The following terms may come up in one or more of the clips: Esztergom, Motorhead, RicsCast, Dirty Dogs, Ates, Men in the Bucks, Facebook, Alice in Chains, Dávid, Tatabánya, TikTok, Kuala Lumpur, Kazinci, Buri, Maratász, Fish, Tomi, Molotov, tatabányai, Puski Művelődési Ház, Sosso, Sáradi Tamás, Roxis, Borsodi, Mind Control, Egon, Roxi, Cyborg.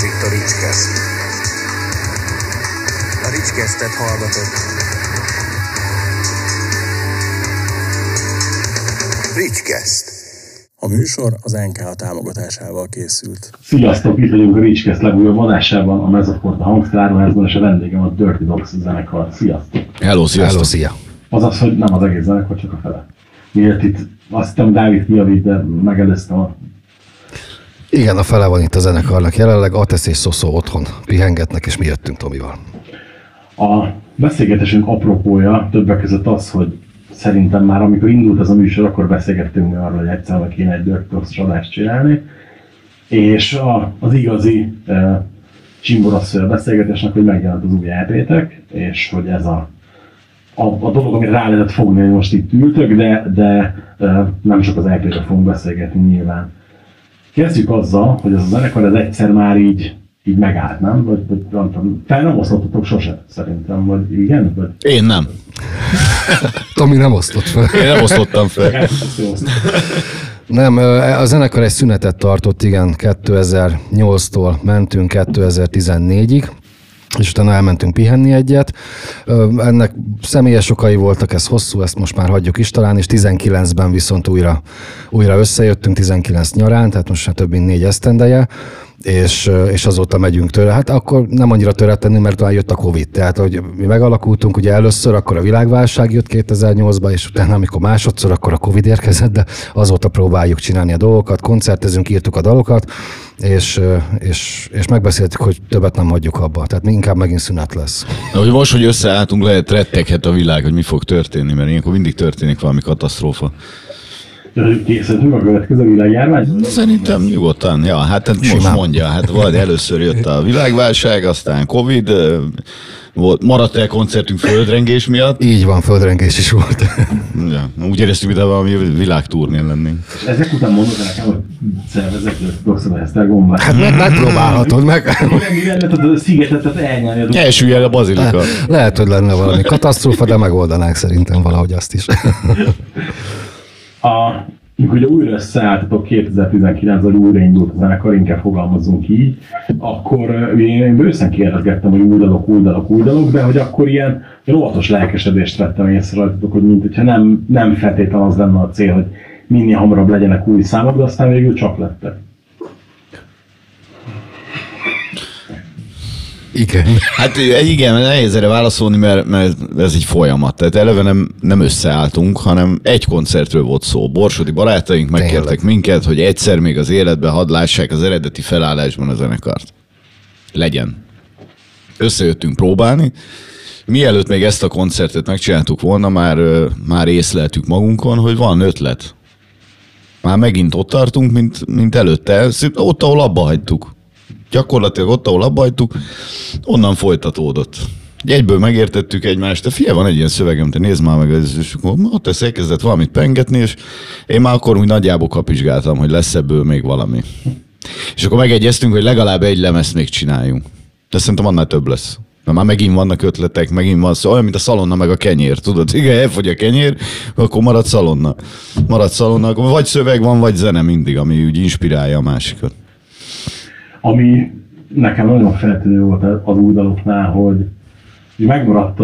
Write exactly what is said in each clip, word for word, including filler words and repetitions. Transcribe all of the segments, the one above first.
Ez itt a RicsCast. A RicsCastet hallgatott. RicsCast. A műsor az en ká támogatásával készült. Sziasztok, itt vagyunk a RicsCast legújabb adásában, a Mezoport a hangszerárványzban, és a vendégem a Dirty Dogs zenekar. Sziasztok! Hello, sziasztok! Hello, azaz, hogy nem az egész zenekar, csak a fele. Miért itt, azt hiszem, Dávid kiavít, de megelőztem a... Igen, a fele van itt a zenekarnak jelenleg, Ates és Sosso otthon pihengetnek, és mi jöttünk Tomival. A beszélgetésünk apropója többek között az, hogy szerintem már amikor indult ez a műsor, akkor beszélgettünk arról, hogy egyszerűen kéne egy Dirty Dogs-os adást csinálni, és a, az igazi e, csimborasszony a beszélgetésnek, hogy megjelent az új elpétek, és hogy ez a A, a dolog, amire rá lehetett fogni, hogy most itt ültök, de, de nem csak az é pé-re fogunk beszélgetni nyilván. Kezdjük azzal, hogy ez a zenekar ez egyszer már így, így megállt, nem? Vagy, vagy, nem tudom, te nem oszlottatok sose, szerintem, vagy igen? Vagy... Én nem. Tomi nem osztott fel. Én nem osztottam fel. Nem, a zenekar egy szünetet tartott, igen, kétezer-nyolctól mentünk kétezer-tizennégyig. És utána elmentünk pihenni egyet. Ennek személyes okai voltak, ez hosszú, ezt most már hagyjuk is talán, és tizenkilencben viszont újra, újra összejöttünk, tizenkilenc nyarán, tehát most már több mint négy esztendeje, és, és azóta megyünk tőle. Hát akkor nem annyira töretlenül, mert talán jött a Covid, tehát hogy mi megalakultunk, ugye először akkor a világválság jött kétezer-nyolcban, és utána amikor másodszor, akkor a Covid érkezett, de azóta próbáljuk csinálni a dolgokat, koncertezünk, írtuk a dalokat, és, és, és megbeszéltük, hogy többet nem hagyjuk abba, tehát inkább megint szünet lesz. Na, hogy most, hogy összeálltunk, lehet retteghet a világ, hogy mi fog történni, mert ilyenkor mindig történik valami katasztrófa. Készültünk a következő világjárvány? Szerintem nyugodtan, ja, hát most mondja, hát vagy először jött a világválság, aztán Covid, volt, maradt el koncertünk földrengés miatt. Így van, földrengés is volt. Ja, úgy éreztük, hogy valami világtúrnén lennénk. És ezek után mondod nekem, hogy szervezek, hogy dokszom ezt a gombát. Hát meg, megpróbálhatod meg. Mivel meg tudod a szigetet elnyelni. Elsülj el a bazilika. Lehet, hogy lenne valami katasztrófa, de megoldanák szerintem valahogy azt is. A, mikor ugye újra összeálltatok kétezer-tizenkilencben, újraindult a zenekar, inkább fogalmazunk így, akkor én bőszen kérdezgettem, hogy új dalok, új dalok, új dalok, de hogy akkor ilyen rovatos lelkesedést vettem észre rajtatok, hogy mint hogyha nem, nem feltétlen az lenne a cél, hogy minél hamarabb legyenek új számok, de aztán végül csak lettek. Igen. Hát igen, nehéz erre válaszolni, mert, mert ez egy folyamat. Tehát eleve nem, nem összeálltunk, hanem egy koncertről volt szó. Borsodi barátaink megkértek minket, hogy egyszer még az életben hadd lássák az eredeti felállásban a zenekart. Legyen. Összejöttünk próbálni. Mielőtt még ezt a koncertet megcsináltuk volna, már, már észleltük magunkon, hogy van ötlet. Már megint ott tartunk, mint, mint előtte. Ott, ahol abba hagytuk. Gyakorlatilag ott, ahol abbajtuk, onnan folytatódott. Egyből megértettük egymást, de figyelj, van egy ilyen szövegem, te nézd már meg, és ott ezt elkezdett valamit pengetni, és én már akkor úgy nagyjából kapizsgáltam, hogy lesz ebből még valami. És akkor megegyeztünk, hogy legalább egy lemezt még csináljunk. De szerintem annál több lesz. Na, már megint vannak ötletek, megint van szó, olyan, mint a szalonna meg a kenyér, tudod? Igen, elfogy a kenyér, akkor marad szalonna. Marad szalonna, akkor vagy szöveg van, vagy zene mindig, ami úgy inspirálja a másikat. Ami nekem nagyon feltűnő volt az új daloknál, hogy megmaradt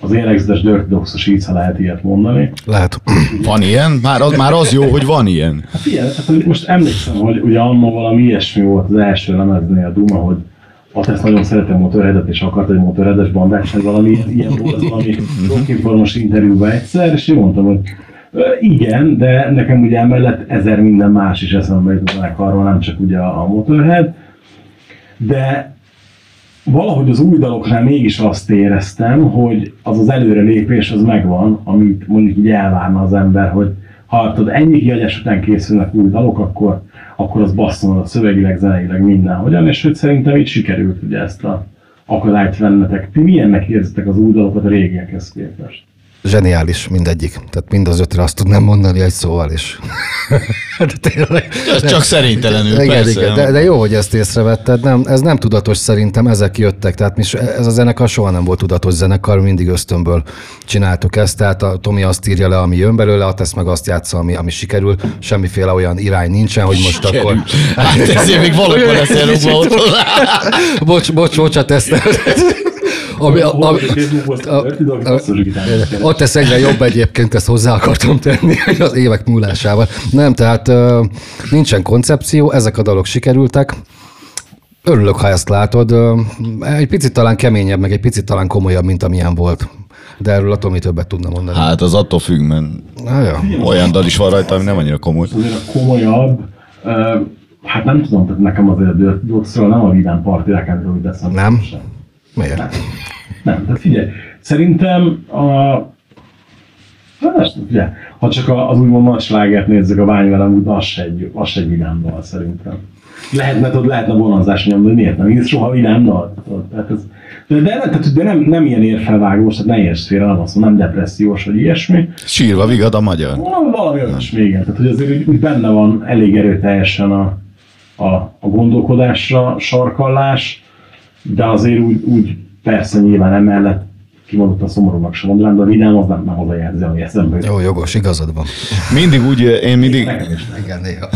az énekzetes Dirty Dogs-os íz, ha lehet ilyet mondani. Lehet. Van ilyen? Már az, már az jó, hogy van ilyen. Hát ilyen, hát most emlékszem, hogy ugye anno valami ilyesmi volt az első lemeznél a duma, hogy Ates nagyon szereti a Motorheadet, és akart egy Motorheades bandát, vagy valami ilyen volt, valami rock-informos interjúban egyszer, és én mondtam, hogy igen, de nekem ugye emellett ezer minden más is eszembe jut a zenekarról, nem csak ugye a Motorhead, de valahogy az új daloknál mégis azt éreztem, hogy az az előrelépés az megvan, amit mondjuk így elvárna az ember, hogy ha tudod, ennyi kiadás után készülnek új dalok, akkor, akkor az basszon a szövegileg, zeneileg mindenhogyan, és hogy szerintem itt sikerült ugye ezt a akadályt vennetek. Ti milyennek érzitek az új dalokat a régiekhez képest? zseniális mindegyik. Tehát mind az ötre azt tudnám mondani egy szóval is. De tényleg, ez de, csak szerintelenül, de, persze. Igen, de, de jó, hogy ezt észrevetted. Nem, ez nem tudatos szerintem, ezek jöttek. Tehát mi, ez a zenekar soha nem volt tudatos zenekar, mindig ösztönből csináltuk ezt. Tehát a Tomi azt írja le, ami jön belőle, Ates meg azt játsza, ami, ami sikerül. Semmiféle olyan irány nincsen, hogy most sikerül. Akkor... Hát ezért még valóban eszélünk valóban. Bocs, bocs, bocs, Ates. Ami, a, a, a, a, ott ez egyre jobb egyébként, ezt hozzá akartam tenni az évek múlásával. Nem, tehát nincsen koncepció, ezek a dalok sikerültek. Örülök, ha ezt látod. Egy picit talán keményebb, meg egy picit talán komolyabb, mint amilyen volt. De erről a Tomi többet tudna mondani. Hát az attól függ, mert olyan dal is van rajta, ami nem annyira komoly. Komolyabb. Hát nem tudom, tehát nekem azért a Dogsról nem a vidám partirekendről, hogy beszem. Nem? Miért? Nem. Nem, tehát figyelj, szerintem a... Hát, figyelj, ha csak az úgymond nagy slágert nézzük, a Bány velem, az se egy, egy vidám dal szerintem. Lehetne, tudod, lehetne vonanzás nyomni, hogy miért nem írsz soha vidám dal? Tehát ez, de de, tehát, de nem, nem ilyen érfelvágós, tehát ne értsd félre, nem azt mondom, nem depressziós, vagy ilyesmi. Sírva vigad a magyar. Na, valami olyas még, tehát hogy azért úgy benne van elég erőteljesen a, a, a gondolkodásra sarkallás. De azért úgy, úgy persze nyilván emellett kimondottan szomorúnak sem mondanám, de a vidám az nem, nem oda jelzi, ami eszembe. Jó, jogos, igazad van. Mindig úgy, én mindig... Igen, néha.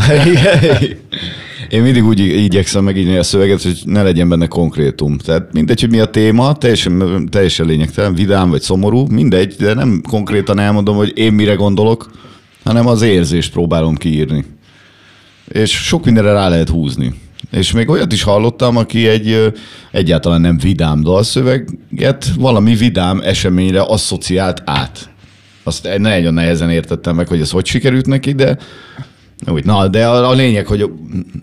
Én mindig úgy igyekszem megírni a szöveget, hogy ne legyen benne konkrétum. Tehát mindegy, hogy mi a téma, teljesen, teljesen lényegtelen, vidám vagy szomorú, mindegy, de nem konkrétan elmondom, hogy én mire gondolok, hanem az érzést próbálom kiírni. És sok mindenre rá lehet húzni. És még olyat is hallottam, aki egy egyáltalán nem vidám dalszöveget valami vidám eseményre asszociált át. Azt nagyon nehezen értettem meg, hogy ez hogy sikerült neki, de úgy, na, de a lényeg, hogy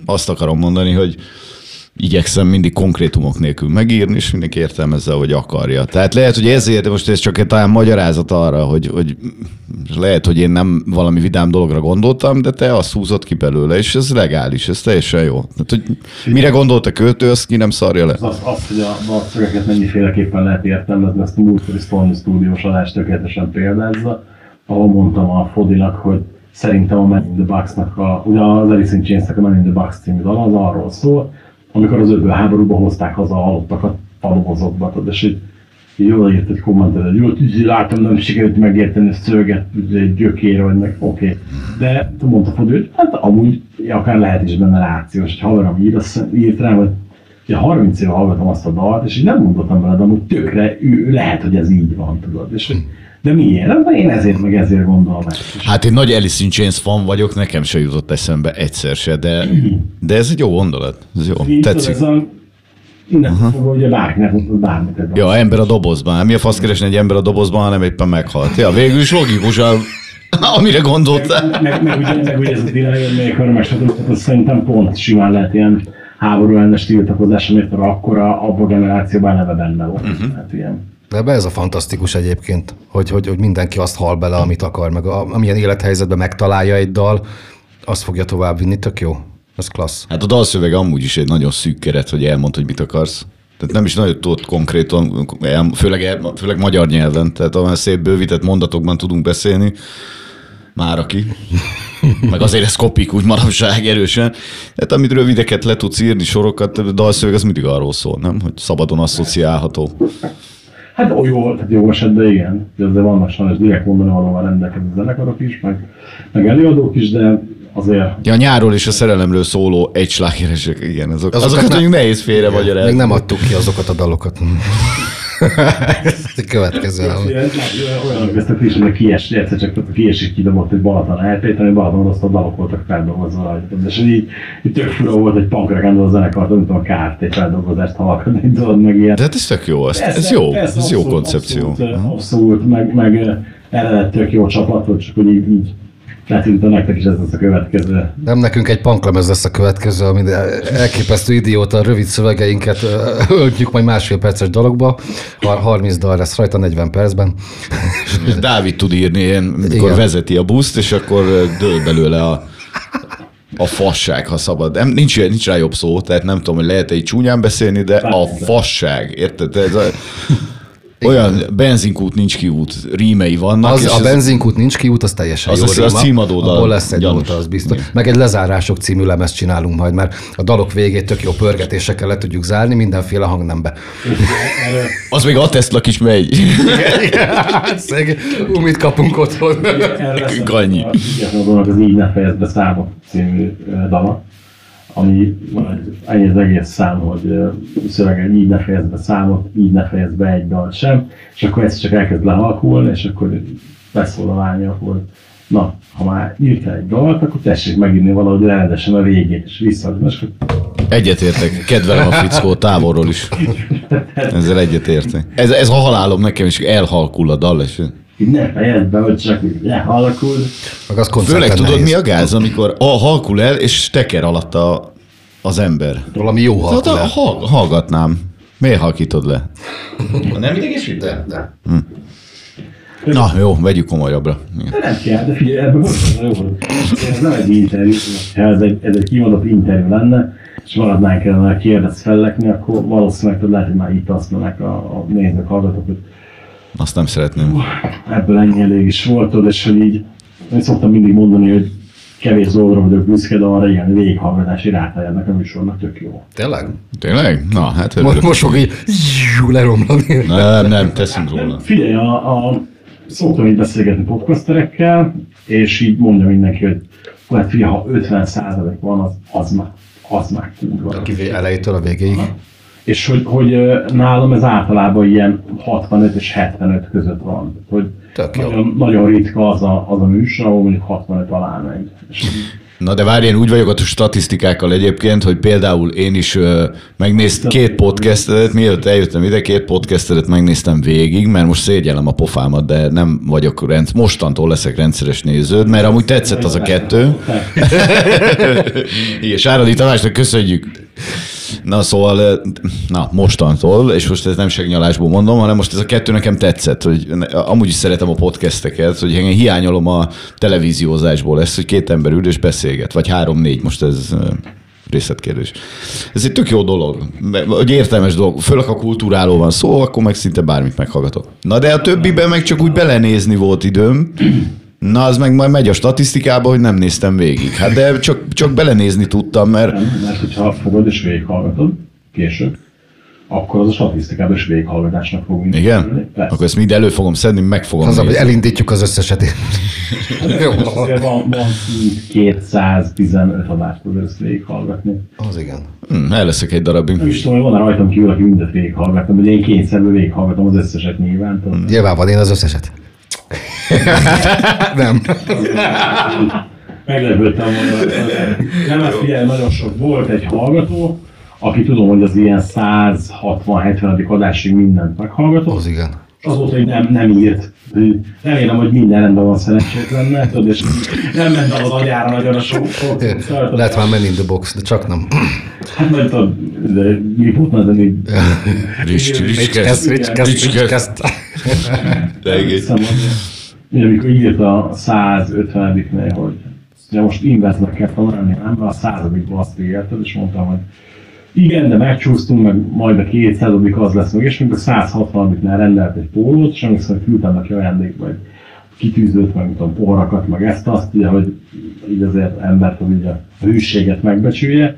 azt akarom mondani, hogy igyekszem mindig konkrétumok nélkül megírni, és mindenki értelmezze, hogy akarja. Tehát lehet, hogy ezért, most ez csak egy talán magyarázat arra, hogy, hogy lehet, hogy én nem valami vidám dologra gondoltam, de te azt húzod ki belőle, és ez legális, ez teljesen jó. Tehát, hogy mire gondolt a költő, azt ki nem szarja le. Az, az hogy a, a szögeket mennyiféleképpen lehet értelmezni, ezt a múltkori Stormy Studios adást tökéletesen példázza, ahol mondtam a Fodinak, hogy szerintem a Men in the Bucksnak, a, ugye az Alice in Chainsnek a Men in the Bucks című dal, az arról szól, amikor az öbölháborúba hozták haza a halottakat a dobozokba, és így, így odaírt egy kommentet, hogy jól, látom, nem sikerült megérteni a szöget, egy gyökér vagy meg, oké. Okay. De mondta Fodő, hogy hát amúgy akár lehet is benne rációs, hogy haverom ír, írt rám, hogy ugye harminc éve hallgatom azt a dalt, és így nem mondottam veled, amúgy tökre ő, lehet, hogy ez így van, tudod. És, de miért? De én ezért meg ezért gondolom. Hát én nagy Alice in Chains fan vagyok, nekem se jutott eszembe egyszer se, de, de ez egy jó gondolat. Ez jó, így tetszik. Innen fogva, hogy bármit ebben. Ja, ember a dobozban. Mi a fasz keresni egy ember a dobozban, hanem éppen meghalt. Ja, végül is logikus, amire gondoltál. Meg, meg, meg, meg ugye ez a világ, amelyik örömeshetőt, az szerintem pont simán lehet ilyen háború ellenes tiltakozás, amit akkor abban a generációban neve benne volt. Uh-huh. Hát ilyen. De ebben ez a fantasztikus egyébként, hogy, hogy, hogy mindenki azt hal bele, amit akar, meg a, amilyen élethelyzetben megtalálja egy dal, azt fogja továbbvinni, tök jó. Ez klassz. Hát a dalszöveg amúgy is egy nagyon szűk keret, hogy elmondd, hogy mit akarsz. Tehát nem is nagyon tudod konkrétan, főleg, főleg magyar nyelven, tehát olyan szép bővített mondatokban tudunk beszélni, már aki. Meg azért ez kopik úgy manapság erősen. Tehát amit rövideket le tudsz írni, sorokat, a dalszöveg az mindig arról szól, nem? Hogy szabadon asszociálható. Hát ó, jó, tehát jó esetben igen, de azért vannak sajnos direkt mondani valóban rendelkező zenekarok is, meg, meg előadók is, de azért... Ja, a nyáról és a szerelemről szóló egy slágeresek, igen, azok, azokat, azokat mondjuk nehéz félre magyar el. Még nem adtuk ki azokat a dalokat. Következő. Olyanok vesztek is, hogy kiesik, egyszer csak kiesik kidobott egy Balaton elpét, ami Balaton azt a dalok voltak feldolgozva. És így, így tök fura volt egy punkrekendő a zenekart, amit a ká ef té feldolgozást halakadni tudod meg ilyen. De hát ez tök jó, ez, persze, ez jó, persze, ez abszolút, jó koncepció. Abszolút, abszolút meg, meg eredet tök jó csapat volt, csak hogy így, így látszik, nektek is ez lesz a következő. Nem, nekünk egy punklemez lesz a következő, amit elképesztő idióta rövid szövegeinket öltjük majd másfél perces dalokba. harminc dal lesz rajta negyven percben. Dávid tud írni ilyen, mikor vezeti a buszt, és akkor dől belőle a, a fasság, ha szabad. Nem, nincs, nincs rá jobb szó, tehát nem tudom, hogy lehet egy csúnyán beszélni, de a fasság, érted? Ez a... Olyan benzinkút nincs kiút, rímei vannak. Az, a benzinkút nincs kiút, az teljesen az jó rím. Az címadódal. Abból lesz egy óta, az biztos. Igen. Meg egy lezárások című lemezt csinálunk majd, mert a dalok végét tök jó pörgetésekkel le tudjuk zárni, mindenféle hangnembe. Az még Atesznak is megy. Igen, umit kapunk otthon. Annyi. Az Így ne fejezd be számot című dala, ami ennyi az egész szám, hogy szöveg, így ne fejezd be számot, így ne fejezd be egy dal sem, és akkor ez csak elkezd lehalkulni, és akkor beszól a lánya, hogy na, ha már írtál egy dalt, akkor tessék megírni valahogy rendesen a végét, és visszaadni. Egyetértek, kedvelem a fickó távolról is. Ezzel egyetértek. Ez, ez a halálom nekem is, elhalkul a dal, és... Így ne fejezd be, hogy csak így lehalkul. Főleg tudod, nehéz. Mi a gáz, amikor a halkul el, és teker alatt a, az ember. Valami jó halkul el. Hall, hallgatnám. Miért halkítod le? Nem idegesít? De, de. Hm. Na jó, vegyük komolyabbra. De nem kell, de figyelj, ebből gondolom. Ez nem egy interjú, ha ez egy, ez egy kimondott interjú lenne, és maradnánk el, ha kérdez fellekni, akkor valószínűleg tudod, lehet, hogy már itt azt mondják a, a nézők, hallgatók, hogy azt nem szeretném. Uh, ebből ennyi elég is volt, és hogy így, én szoktam mindig mondani, hogy kevés dolgokra vagyok büszke, de arra ilyen végighallgatási rátájának a műsornak tök jó. Tényleg? Tényleg? Na, hát örülök. Most fog így leromlani. Nem, nem, teszünk róla. Figyelj, a, a, szoktam így beszélgetni podcasterekkel, és így mondja mindenki, hogy hát figyelj, ha ötven százalék van, az, az már, az már kurva. A kivé elejétől a végéig. Na. És hogy, hogy nálam ez általában ilyen hatvanöt és hetvenöt között van. Hogy nagyon, nagyon ritka az a, az a műsor, ahol mondjuk hatvanöt alá megy. Na de várj, én úgy vagyok a statisztikákkal egyébként, hogy például én is megnéztem két podcastedet, mielőtt eljöttem ide, két podcastedet megnéztem végig, mert most szégyellem a pofámat, de nem vagyok rendsz, mostantól leszek rendszeres néződ, mert amúgy tetszett az a kettő. Igen, Sáradi Tamásnak köszönjük! Na szóval, na mostantól, és most ez nem segnyalásból mondom, hanem most ez a kettő nekem tetszett, hogy amúgy is szeretem a podcasteket, hogy én hiányolom a televíziózásból ezt, hogy két ember ül és beszélget, vagy három-négy, most ez részletkérdés. Ez egy tök jó dolog, egy értelmes dolog, főleg a kultúráról van szó, akkor meg szinte bármit meghallgatok. Na de a többiben meg csak úgy belenézni volt időm. Na, az meg majd megy a statisztikába, hogy nem néztem végig. Hát de csak, csak belenézni tudtam, mert... Nem, mert hogyha fogod és végighallgatod később, akkor az a statisztikában is végighallgatásnak fog mindig. Igen? Akkor ezt mind elő fogom szedni, meg fogom nézni. Az, hogy elindítjuk az összeset. Jó. Van kétszáztizenöt adást az össze végighallgatni. Az igen. Hmm, el leszek egy darabig. Nem is tudom, hogy van rajtam kívül, aki mindet végighallgattam, de én kényszerből végighallgatom az összeset nyilván. Hmm. Nyilván van én az összeset. Nem. Meglepődtem volna. Nem, mert figyelj, nagyon sok volt egy hallgató, aki tudom, hogy az ilyen száz hatvan hetven adásig mindent meghallgatott. Az igen. Azóta, hogy nem, nem írt. Remélem, hogy minden rendben van szerencsétlenne, tudod, és nem ment az agyára nagyon a sok. Lehet már Men in the Bucks, de csak nem. Hát majd a Ripótnál, de még... RicsCast. RicsCast. Amikor írt a százötvennél, hogy ja, most investnek kell tanulni, nem? A századikban azt ígérted, és mondtam, hogy igen, de megcsúsztunk, meg majd a kétszázadik az lesz meg, és még a százhatvanadiknál rendelt egy pólót, és amikor küldtem neki ajándékba, hogy kitűzött, meg utána poharakat, meg ezt azt, ugye, hogy így azért embert, hogy így a hűséget megbecsülje,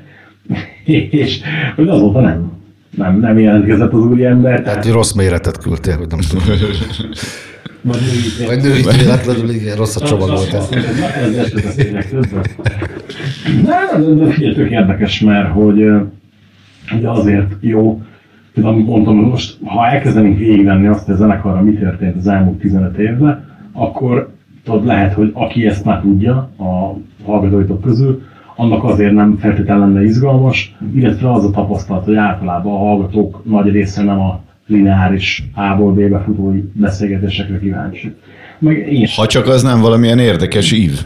és hogy azóta nem. Nem, nem jelentkezett az úriember. Tehát rossz méretet küldtél, hogy nem tudom. Vagy női véletlenül, igen, rossz a csomag volt ez. Ez eset az tényleg közben. De figyelj, tök érdekes, mert hogy azért jó, hogy amit mondtam, most ha elkezdenénk végigvenni azt, hogy a zenekarra mi történt az elmúlt tizenöt évben, akkor tudod, lehet, hogy aki ezt már tudja a hallgatóitok közül, annak azért nem feltétlenül lenne izgalmas, illetve az a tapasztalat, hogy általában a hallgatók nagy része nem a lineáris A-ból B-be futói beszélgetésekre kíváncsi. Meg én... Ha csak az nem valamilyen érdekes ív.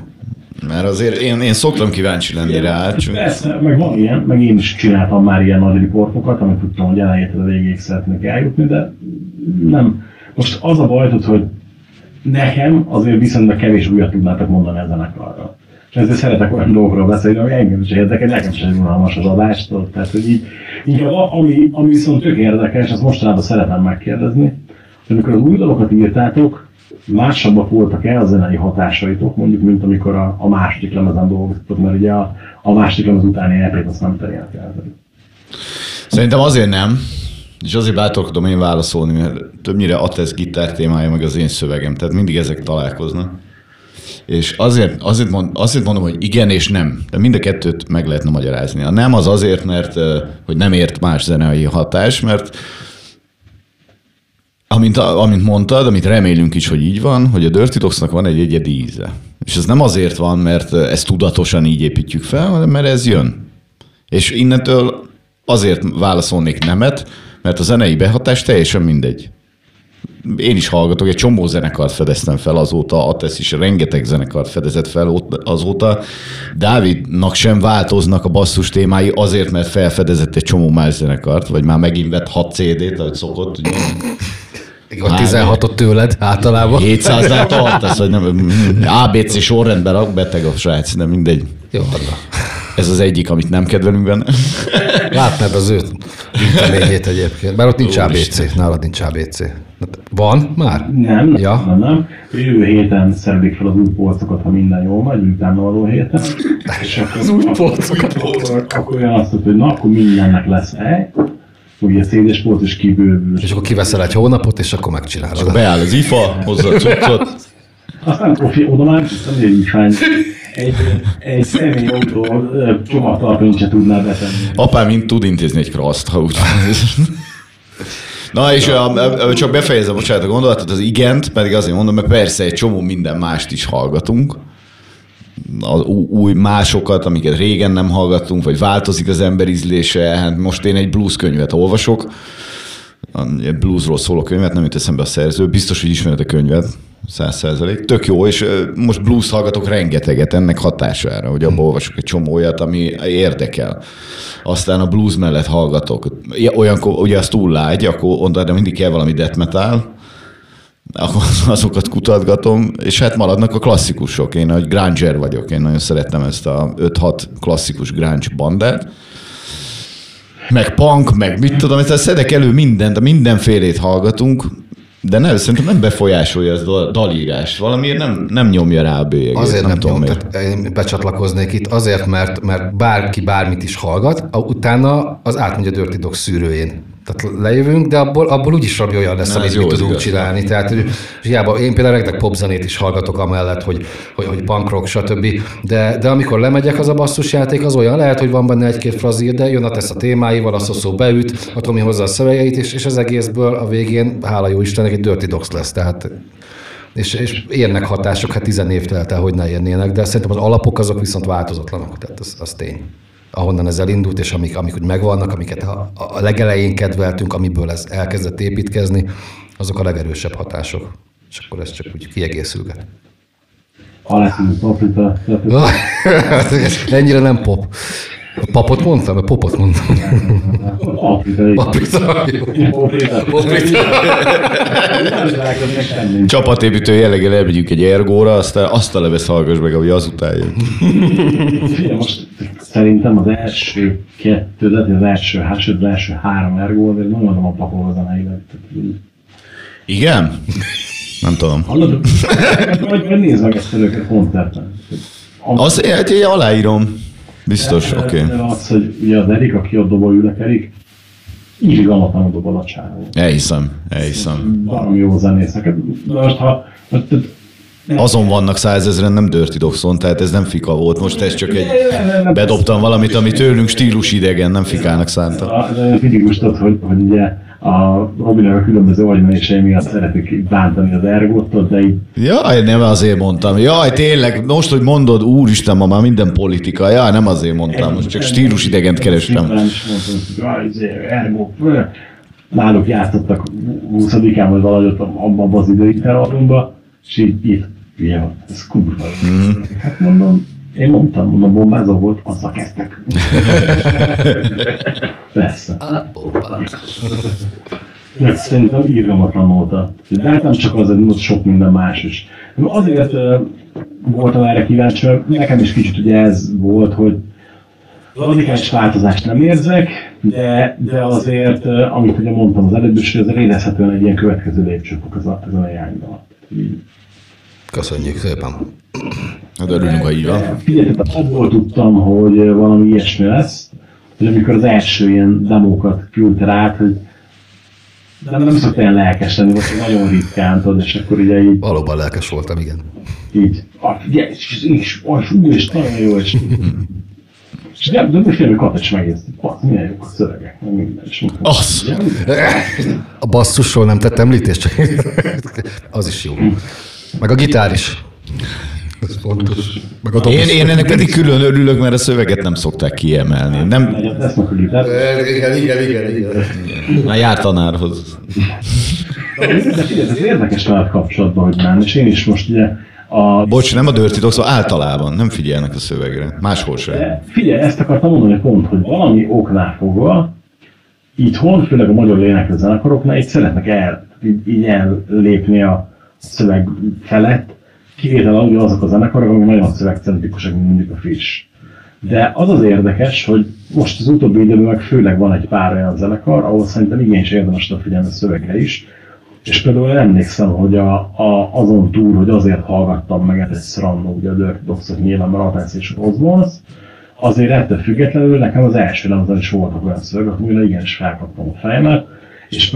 Mert azért én, én szoktam kíváncsi lenni rá. Csak... Persze, meg van ilyen, meg én is csináltam már ilyen nagy riportokat, amit tudtam, hogy elejétől a végéig szeretnék eljutni, de nem. Most az a baj, hogy nekem azért viszonylag kevés újat tudnátok mondani ezen a karra. És ezért szeretek olyan dolgokról beszélni, ami engem is érdekel, nekem is egy unalmas az adástól. Tehát, hogy így, inkább ami, ami viszont tök érdekes, azt mostanában szeretem megkérdezni, És amikor az új dalokat írtátok, másabbak voltak el a zenei hatásaitok, mondjuk, mint amikor a, a második lemezen dolgoztatok, mert ugye a, a második lemez utáni é pét azt nem terjenek el. Szerintem azért nem, és azért bátorkodom én válaszolni, mert többnyire Ates gitár témája, meg az én szövegem, tehát mindig ezek találkoznak. És azért, azért, mond, azért mondom, hogy igen és nem. De mind a kettőt meg lehetne magyarázni. A nem az azért, mert hogy nem ért más zenei hatás, mert amint, amint mondtad, amit remélünk is, hogy így van, hogy a Dirty Dogsnak van egy egyedi íze. És ez nem azért van, mert ezt tudatosan így építjük fel, hanem mert ez jön. És innentől azért válaszolnék nemet, mert a zenei behatás teljesen mindegy. Én is hallgatok, egy csomó zenekart fedeztem fel azóta, Ates is rengeteg zenekart fedezett fel azóta. Dávidnak sem változnak a basszus témái azért, mert felfedezett egy csomó más zenekart, vagy már megint vett hat cé dét, ahogy szokott. Ugye? Vagy tizenhatot tőled általában. hétszáznál tartasz, vagy nem, á bé cé sorrendben rak, beteg a srác, de mindegy. Jó, ez az egyik, amit nem kedvelünk benne. Látnád az ő interményét egyébként. Bár ott nincs á bé cé, nálad nincs á bé cé. Van már? Nem, nem, ja. nem, nem. Jövő héten szerdik fel az új polcokat, ha minden jól megy, utána való héten. És akkor az új polcokat. Akkor olyan azt mondta, hogy na, akkor mindennek lesz egy. Ugye a szédés polc is kibővül. És akkor kiveszel egy hónapot, és akkor megcsinálod. És akkor beáll az ifa, hozzá a cuccot. Aztán oda már nem érjük hány. Egy, egy személy autó csomagtartót se tudnál betenni. Apám mind tud intézni egy kraszt, ha úgy. Na és a, a, a, csak befejezem, bocsánat, a gondolatot, az igent, pedig azért mondom, mert persze egy csomó minden mást is hallgatunk. Az új másokat, amiket régen nem hallgattunk, vagy változik az ember ízlése. Hát most én egy blues könyvet olvasok, egy bluesról szóló könyvet, nem jut eszembe a szerző, biztos, hogy ismered a könyvet. Száz százalék. Tök jó, és most blues hallgatok rengeteget ennek hatására, hogy abba olvasok egy csomó olyat, ami érdekel. Aztán a blues mellett hallgatok. Olyankor, ugye az túl lágy, akkor onnan, de mindig kell valami death metal, akkor azokat kutatgatom, és hát maradnak a klasszikusok. Én egy grunge-er vagyok, én nagyon szerettem ezt a öt-hat klasszikus grunge bandát. Meg punk, meg mit tudom, ezt szedek elő mindent, mindenfélét hallgatunk, de nem, szerintem nem befolyásolja ez a dalírást. Valamiért nem, nem nyomja rá a bélyegét. Azért nem, nem tudom, tehát én becsatlakoznék itt, azért, mert, mert bárki bármit is hallgat, utána az átmegy a Dirty Dogs szűrőjén. Tehát lejövünk, de abból, abból úgyis rabja olyan lesz, amit mi tudunk csinálni. Tehát hiába, én például rengeteg popzenét is hallgatok amellett, hogy, hogy, hogy punk rock, stb. De, de amikor lemegyek, az a basszusjáték az olyan, lehet, hogy van benne egy-két frazír, de jön a tesz a témáival, a Sosso beüt, a Tomi hozzá a szövegeit, és, és az egészből a végén, hála jó Istennek, egy Dirty Dogs lesz. Tehát, és, és érnek hatások, hát tizen év telt el, hogy ne érnének, de szerintem az alapok azok viszont változatlanok, tehát az, az tény. Ahonnan ez elindult, és amik, amik úgy megvannak, amiket a, a legelején kedveltünk, amiből ez elkezdett építkezni, azok a legerősebb hatások. És akkor ez csak úgy kiegészülget. Alice in Chains. Ennyire nem pop. Papot mondtam? Vagy popot mondtam? Paprita. Paprita. Csapatépítő jelleggel elmegyünk egy ergóra, aztán azt a levezt hallgass meg, ahogy azután jön. Most szerintem az első kettő, az első, hátső, az első három ergó, de nem mondom a papol a zeneidet. Igen? Nem tudom. Hallod? Nézd meg ezt előket koncerten. Azt én aláírom. Biztos, oké. Okay. Az, hogy ugye az Erik, aki ott dobol ülnek, Erik, irgalmatlan dobol a csávó. Elhiszem, elhiszem. Valami jó zenészek. Most, ha, most, azon vannak százezren, nem Dirty Dogson, tehát ez nem fika volt. Most ez csak egy... Bedobtam valamit, ami tőlünk stílus idegen, nem fikának szántam. Mindig most ott, hogy, hogy ugye a Robinak a különböző agymenései miatt szeretik bántani az ergót, de így... Jaj, nem azért mondtam. Jaj, tényleg, most, hogy mondod, úristen, ma már minden politika. Jaj, nem azért mondtam, most csak stílus idegent kerestem. Ergó, náluk játszottak huszadikán, vagy valahogy abban az időintervallumban, és így írt, ugye, ez kurva. Mm. Hát mondom, én mondtam, mondom, bombázó volt, azzal kezdtek. Persze. De szerintem irgalmatlan óta. De hát nem csak az, hogy sok minden más is. Azért voltam erre kíváncsi, nekem is kicsit ugye ez volt, hogy Radikális változást nem érzek, de, de azért, amit ugye mondtam az előbb is, azért érezhetően egy ilyen következő lépcsőfokozat ezen a jányban. Köszönjük szépen. Hát örülünk, ha így van. Figyelj, abból tudtam, hogy valami ilyesmi lesz, hogy amikor az első ilyen demókat küldte rád, hogy de nem szokta ilyen lelkes lenni, vagy nagyon ritkán, tudod, és akkor ugye így... Valóban lelkes voltam, igen. Így. Ugye, és és új, és nagyon jó, és... És nem, de most jövő Katacs megérsz, hogy basz, milyen jók a szövegek, meg minden is. Az! A basszusról nem tett említést, csak az is jó. Meg a gitár is. Ez fontos. A én, én ennek pedig külön örülök, mert a szöveget nem szokták kiemelni. Nem... Igen, igen, igen, igen. Már jár tanárhoz. De figyelj, ez érdekes veled kapcsolatban, hogy már, és én is most ugye a... Bocs, nem a Dirty Dogs, szóval általában nem figyelnek a szövegre, máshol sem. Figyelj, ezt akartam mondani pont, hogy valami oknál fogva, itthon, főleg a magyar lénekre zenekaroknál, itt szeretnek el, így ellépni a szöveg felett, kivétel azok a zenekarok, amik nagyon szövegcentrikusak, mint mindig a Fish. De az az érdekes, hogy most az utóbbi időben meg főleg van egy pár olyan zenekar, ahol szerintem igenis érdemes a figyelni a szövegre is. És például emlékszem, hogy a, a, azon túl, hogy azért hallgattam meg egyszer annó, ugye a Dirty Dogsot nyilván Maratász és Roxis, azért ettől függetlenül nekem az első lemezén is voltak olyan szövegek, amire igenis felkaptam a fejemet. És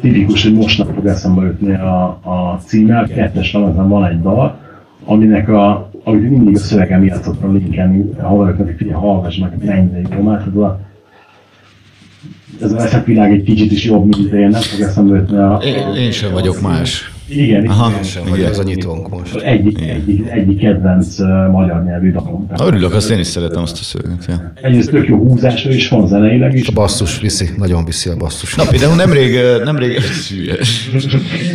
tipikus, hogy most nem fog eszembe jutni a, a címmel, kettes lemezen van egy dal, aminek a, amit mindig a szövege miatt szoktam linkelni a haveroknak, hogy figyelj, hallgass meg, mennyi jó, mert ez a, ez a veszetvilág egy kicsit is jobb, mint én, nem fog eszembe jutni a... Én, én sem vagyok szín. Más. Igen, aha, igen, sem igen, az a nyitónk most. Egyik egy, egy kedvenc uh, magyar nyelvű dalom. Örülök, azt én is szeretem azt a szöveget. Ja. Egyrészt tök jó húzásra is van, zeneileg is. A basszus viszi, nagyon viszi a basszus. Na például nemrég, nemrég,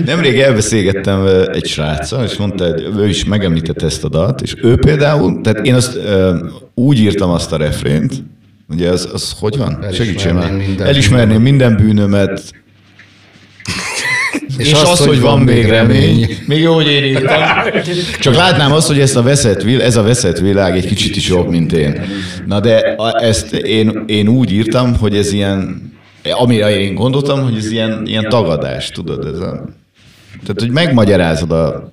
nemrég elbeszélgettem egy sráccal, és mondta, ő is megemlítette ezt a dalt, és ő például, tehát én azt úgy írtam azt a refrént, ugye az, az hogy van? Segítsen, elismerném minden bűnömet, És, és az, az, hogy van még remény, remény. Még jó, hogy én írtam. Csak látnám azt, hogy ezt a veszett vil, ez a veszett világ egy kicsit is jobb, mint én. Na de a, ezt én, én úgy írtam, hogy ez ilyen, amire én gondoltam, hogy ez ilyen, ilyen tagadás, tudod? Ez a, tehát, hogy megmagyarázod a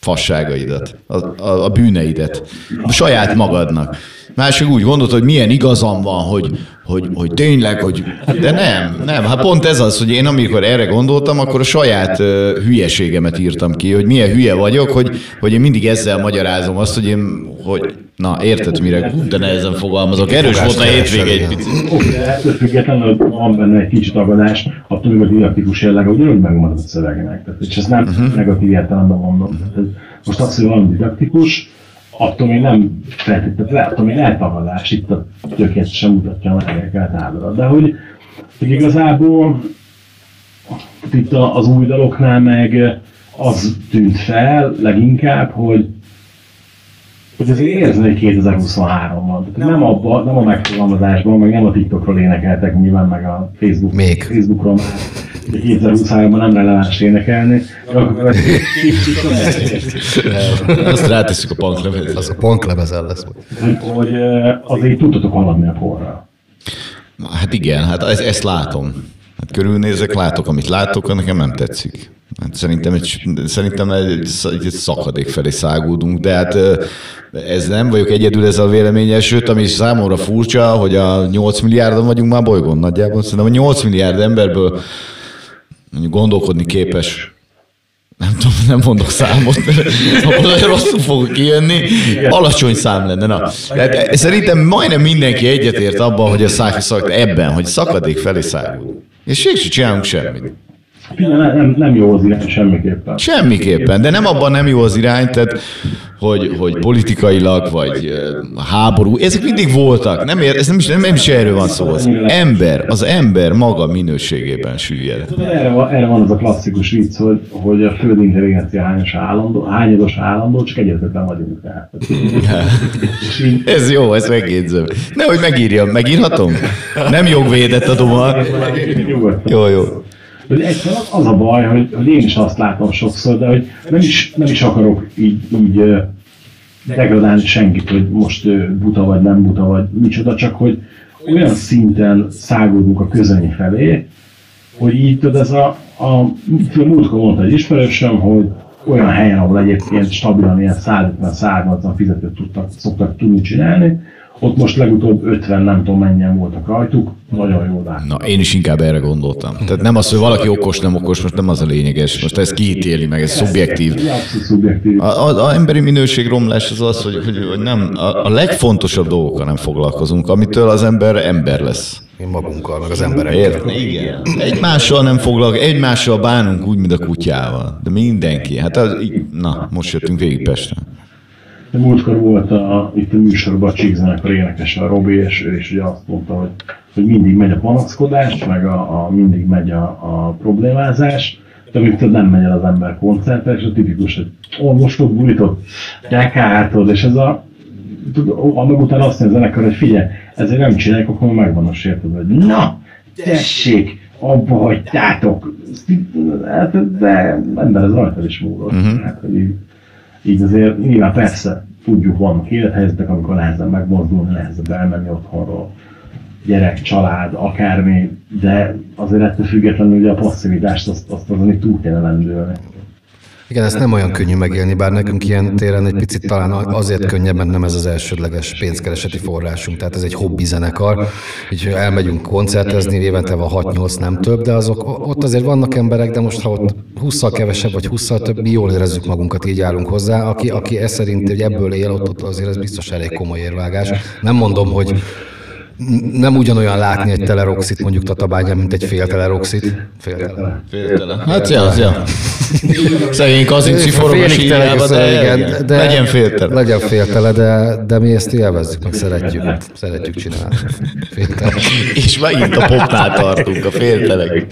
fasságaidat, a, a, a bűneidet, a saját magadnak. Másik úgy gondolt, hogy milyen igazam van, hogy, hogy, hogy tényleg, hogy... De nem, nem. Hát pont ez az, hogy én amikor erre gondoltam, akkor a saját uh, hülyeségemet írtam ki, hogy milyen hülye vagyok, hogy, hogy én mindig ezzel magyarázom azt, hogy én... Hogy... Na, érted mire? De nehezen fogalmazok. Erős volt a hétvége egy picit. Oké, de ettől függetlenül van benne egy kicsit tagadás, attól meg a didaktikus jellege, hogy örök megmarad a szövegnek. És ez nem uh-huh. negatív értelemben mondom. Most azt, hogy valami didaktikus, attól még nem feltétlenül, attól még eltagadás, itt a tökéletesen mutatja a nehézeket áldalat. De hogy, hogy igazából itt az új daloknál meg az tűnt fel leginkább, hogy, hogy azért érzed, hogy kétezer-huszonháromban. Nem, nem abban, nem a megfogalmazásban, meg nem a TikTokról énekeltek nyilván, meg a Facebook, Facebookról. kétezer-huszonháromban nem releváns énekelni. Azt rátesszük a punklemezen. Az a punklemezen lesz. Hogy azért tudtatok haladni a korral. Hát igen, hát ezt látom. Hát körülnézek, látok, amit látok, nekem nem tetszik. Hát szerintem egy, szerintem egy, egy szakadék felé száguldunk, de hát ez nem vagyok egyedül ez a véleménye, sőt, ami számomra furcsa, hogy a nyolc milliárdan vagyunk már bolygón nagyjából. Szerintem a nyolc milliárd emberből mondjuk gondolkodni képes. Nem tudom, nem mondok számot, mert rosszul fogok kijönni. Alacsony szám lenne. Na. Tehát szerintem majdnem mindenki egyetért abban, hogy a szák, szak, ebben, hogy szakadék felé száguldunk. És még sem csinálunk semmit. Nem, nem, nem jó az irány semmiképpen. Semmiképpen, de nem abban nem jó az irány, tehát hogy, hogy politikailag, vagy háború, ezek mindig voltak. Nem, ér, ez nem, is, nem, nem is erről van szó. Az ember, az ember maga minőségében süllyed. Erre, erre van az a klasszikus vicc, hogy, hogy a föld intelligencia hányos állandó, hányados állandó, csak egyetlen vagyunk rá. Ez jó, ezt megjegyzem. Nehogy megírjam, megírhatom? Nem jogvédett a duma. Jó, jó. Hogy egyszerűen az a baj, hogy, hogy én is azt látom sokszor, de hogy nem is, nem is akarok így, így degradálni senkit, hogy most buta vagy nem buta vagy micsoda, csak hogy olyan szinten szágulunk a közöny felé, hogy így tudod, ez a, a múltkor mondta egy ismerősöm, hogy olyan helyen, ahol egyébként stabilan ilyen száz ötven száz nyolcvan fizetőt tudtak, szoktak tudni csinálni, ott most legutóbb ötven nem tudom mennyien voltak rajtuk, nagyon jól láttam. Na én is inkább erre gondoltam. Tehát nem az, hogy valaki okos, nem okos, most nem az a lényeges. Most ez kiítéli meg, ez szubjektív. Az emberi minőségromlás az az, hogy, hogy nem, a legfontosabb dolgokkal nem foglalkozunk, amitől az ember ember lesz. Magunkkal, meg az emberekkel. Igen. Egymással nem foglalkozunk, egymással bánunk úgy, mint a kutyával. De mindenki. Hát az, na, most jöttünk végig Pestre. De múltkor volt a, itt a műsorban a Csíkzenekar énekese a Robi, és ő is ugye azt mondta, hogy, hogy mindig megy a panaszkodás, meg a, a, mindig megy a, a problémázás, de amikor nem megy el az ember koncertre, és a tipikus, hogy olvostok, bulitok, dekártod, és ez a... Annak után azt mondja a zenekar, hogy figyelj, ezért nem csinálják, akkor megvan a sértődő, hogy na, tessék, abba hagytátok! Hát, de ember ez rajta is múlott. Uh-huh. Hát, így azért nyilván persze tudjuk, vannak élethelyzetek, amikor nehezen megmozdulni, nehezen elmenni otthonról, gyerek, család, akármi, de azért ettől függetlenül ugye a passzivitást azt, azt azon itt túl kéne lendülni. Igen, ezt nem olyan könnyű megélni, bár nekünk ilyen téren egy picit talán azért könnyebben nem ez az elsődleges pénzkereseti forrásunk, tehát ez egy hobbi zenekar, így elmegyünk koncertezni, évente van hat-nyolc, nem több, de azok, ott azért vannak emberek, de most ha ott hússzal kevesebb vagy hússzal több, mi jól érezzük magunkat, így állunk hozzá, aki, aki ez szerint, hogy ebből él, ott, ott azért ez biztos elég komoly érvágás. Nem mondom, hogy nem ugyanolyan látni egy tele Roxit, mondjuk Tatabányán, mint egy fél tele Roxit. Fél tele. Fél tele. Hát jaj, jaj. Szegény Kazinci forog a sírába, de legyen fél tele. Legyen fél tele, de, de mi ezt élvezzük, meg szeretjük. Szeretjük csinálni. Fél tele. És megint a popnál tartunk, a fél telek.